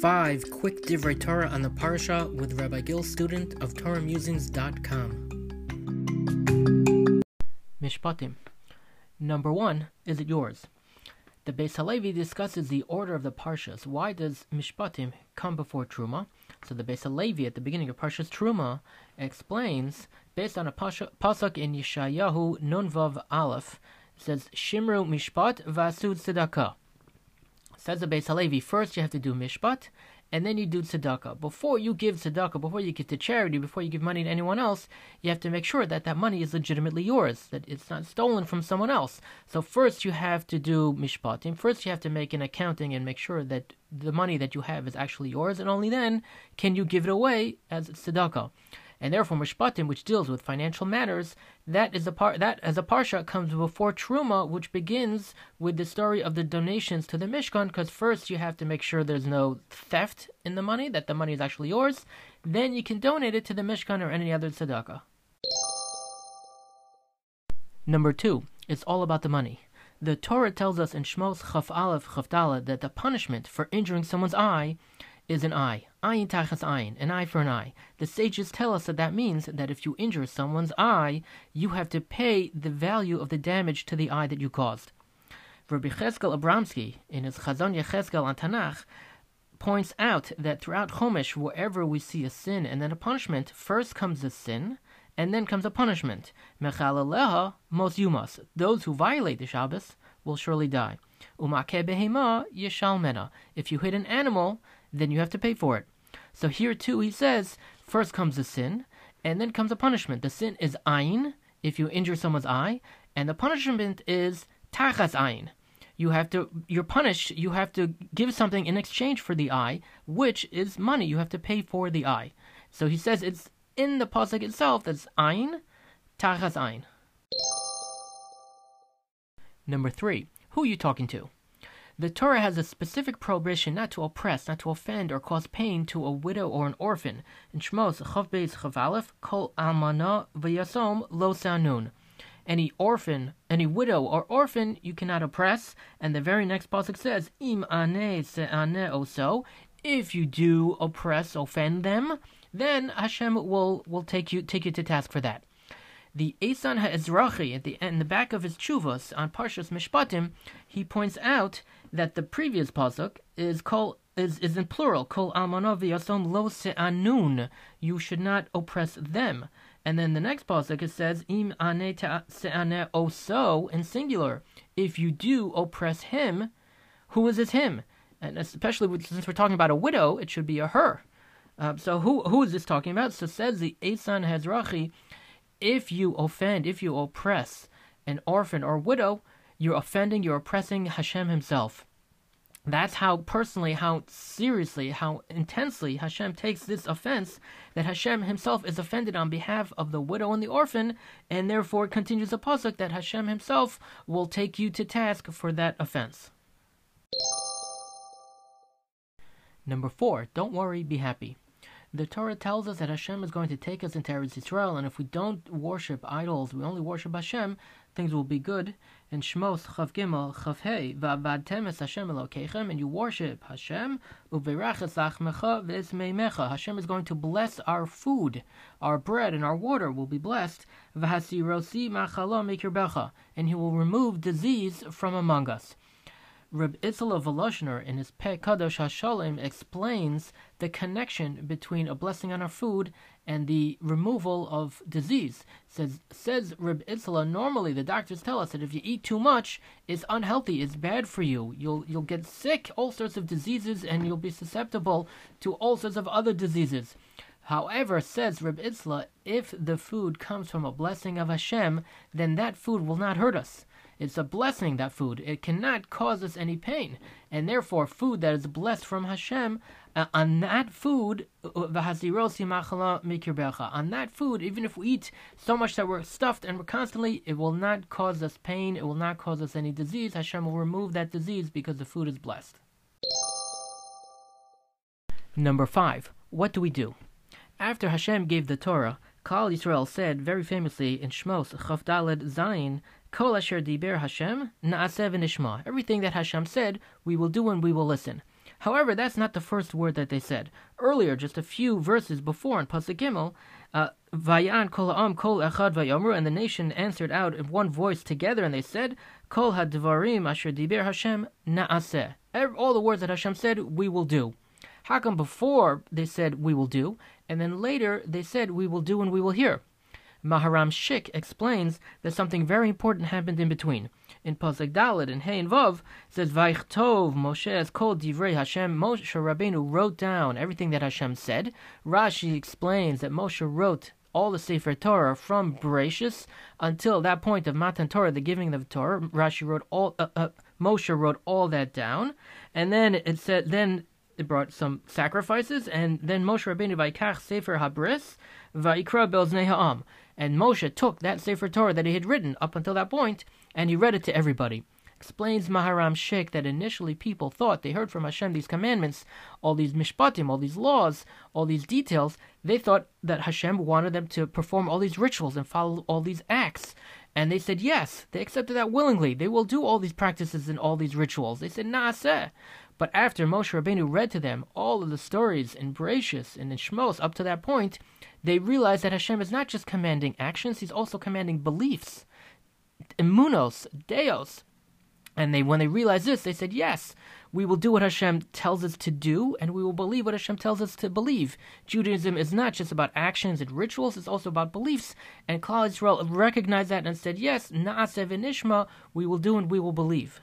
5 Quick Divrei Torah on the Parsha with Rabbi Gil, student of TorahMusings.com. Mishpatim. Number 1, is it yours? The Beis Halevi discusses the order of the Parshas. Why does Mishpatim come before Truma? So the Beis Halevi at the beginning of Parshas Truma explains, based on a pasuk in Yeshayahu Nunvav Aleph, says, Shimru Mishpat Vasud Tzedakah. Says the Beis Halevi, first you have to do Mishpat, and then you do Tzedakah. Before you give Tzedakah, before you give to charity, before you give money to anyone else, you have to make sure that that money is legitimately yours, that it's not stolen from someone else. So first you have to do Mishpatim. First you have to make an accounting and make sure that the money that you have is actually yours, and only then can you give it away as Tzedakah. And therefore, Mishpatim, which deals with financial matters, that as a parsha comes before Truma, which begins with the story of the donations to the Mishkan, because first you have to make sure there's no theft in the money, that the money is actually yours. Then you can donate it to the Mishkan or any other tzedakah. Number 2, it's all about the money. The Torah tells us in Shmos Chaf Aleph Chaf Daled that the punishment for injuring someone's eye is an eye. Ayin tachas ayin, an eye for an eye. The sages tell us that that means that if you injure someone's eye, you have to pay the value of the damage to the eye that you caused. Rabbi Cheskel Abramsky, in his Chazon Yecheskel on Tanakh, points out that throughout Chomesh, wherever we see a sin and then a punishment, first comes the sin, and then comes a punishment. Mechal aleha mos yumas. Those who violate the Shabbos will surely die. Umakeh behema yeshal mena. If you hit an animal, then you have to pay for it. So here too he says, first comes the sin, and then comes a punishment. The sin is ayin, if you injure someone's eye, and the punishment is tachas ayin. You're punished, you have to give something in exchange for the eye, which is money. You have to pay for the eye. So he says it's in the pasuk itself, that's ayin, tachas ayin. Number 3, who are you talking to? The Torah has a specific prohibition not to oppress, not to offend, or cause pain to a widow or an orphan. In Shmos, Chav Beis Chav Aleph, Kol Almana V'Yasom Lo Sanun. Any widow or orphan, you cannot oppress. And the very next pasuk says, Im Aneh Se'aneh Oso. If you do oppress, offend them, then Hashem will take you to task for that. The Eisan HaEzrachi, in the back of his Tshuvos on Parshas Mishpatim, he points out that the previous pasuk is in plural, Kol Almana V'Yasom Lo Se'anun. You should not oppress them. And then the next pasuk, it says, Im Aneh Se'aneh Oso, in singular. If you do oppress him, who is this him? And especially since we're talking about a widow, it should be a her. So who is this talking about? So says the Eisan HaEzrachi, if you offend, if you oppress an orphan or widow, you're offending, you're oppressing Hashem himself. That's how personally, how seriously, how intensely Hashem takes this offense, that Hashem himself is offended on behalf of the widow and the orphan, and therefore continues the pasuk that Hashem himself will take you to task for that offense. Number 4, don't worry, be happy. The Torah tells us that Hashem is going to take us into Eretz Yisrael, and if we don't worship idols, we only worship Hashem, things will be good. And Shmos Chav Gimel Chav Hei Va'avadtem es Hashem Elokeichem, and you worship Hashem. U'bereishis lachmecha v'es meimecha. Hashem is going to bless our food, our bread, and our water will be blessed. V'hasirosi ma'chala mikirbecha, and He will remove disease from among us. Reb Itzchok Voloshner, in his Pe'e Kadosh Hashalim, explains the connection between a blessing on our food and the removal of disease. Says Reb Itzchok, normally the doctors tell us that if you eat too much, it's unhealthy, it's bad for you. You'll get sick, all sorts of diseases, and you'll be susceptible to all sorts of other diseases. However, says Reb Itzchok, if the food comes from a blessing of Hashem, then that food will not hurt us. It's a blessing, that food. It cannot cause us any pain. And therefore, food that is blessed from Hashem, on that food, even if we eat so much that we're stuffed and we're constantly, it will not cause us pain. It will not cause us any disease. Hashem will remove that disease because the food is blessed. Number 5. What do we do? After Hashem gave the Torah, Klal Yisrael said very famously in Shmos Chaf Daled Zayin, Kol asher diber Hashem na'aseh v'nishma. Everything that Hashem said, we will do and we will listen. However, that's not the first word that they said. Earlier, just a few verses before in Pasuk Gimel, Vayan kol ha'am kol echad vayomru, and the nation answered out in one voice together, and they said, Kol hadvarim asher diber Hashem na'aseh. All the words that Hashem said, we will do. How come before they said, we will do, and then later they said, we will do and we will hear? Maharam Shik explains that something very important happened in between. In Pasuk Dalet and Hey and Vav, it says, Vayichtov Moshe es kol divrei Hashem. Moshe Rabbeinu wrote down everything that Hashem said. Rashi explains that Moshe wrote all the Sefer Torah from Bereishis until that point of Matan Torah, the giving of the Torah. Moshe wrote all that down, and then it said, then it brought some sacrifices, and then Moshe Rabbeinu vayikach Sefer Habris vayikra be'oznei ha'am. And Moshe took that Sefer Torah that he had written up until that point, and he read it to everybody. Explains Maharam Shik that initially people thought they heard from Hashem these commandments, all these Mishpatim, all these laws, all these details. They thought that Hashem wanted them to perform all these rituals and follow all these acts. And they said yes, they accepted that willingly. They will do all these practices and all these rituals. They said na'aseh. But after Moshe Rabbeinu read to them all of the stories in Bereishis and in Shmos up to that point, they realized that Hashem is not just commanding actions, He's also commanding beliefs, emunos, deos. And when they realized this, they said, yes, we will do what Hashem tells us to do, and we will believe what Hashem tells us to believe. Judaism is not just about actions and rituals, it's also about beliefs. And Klal Yisrael recognized that and said, yes, na'aseh v'nishma, we will do and we will believe.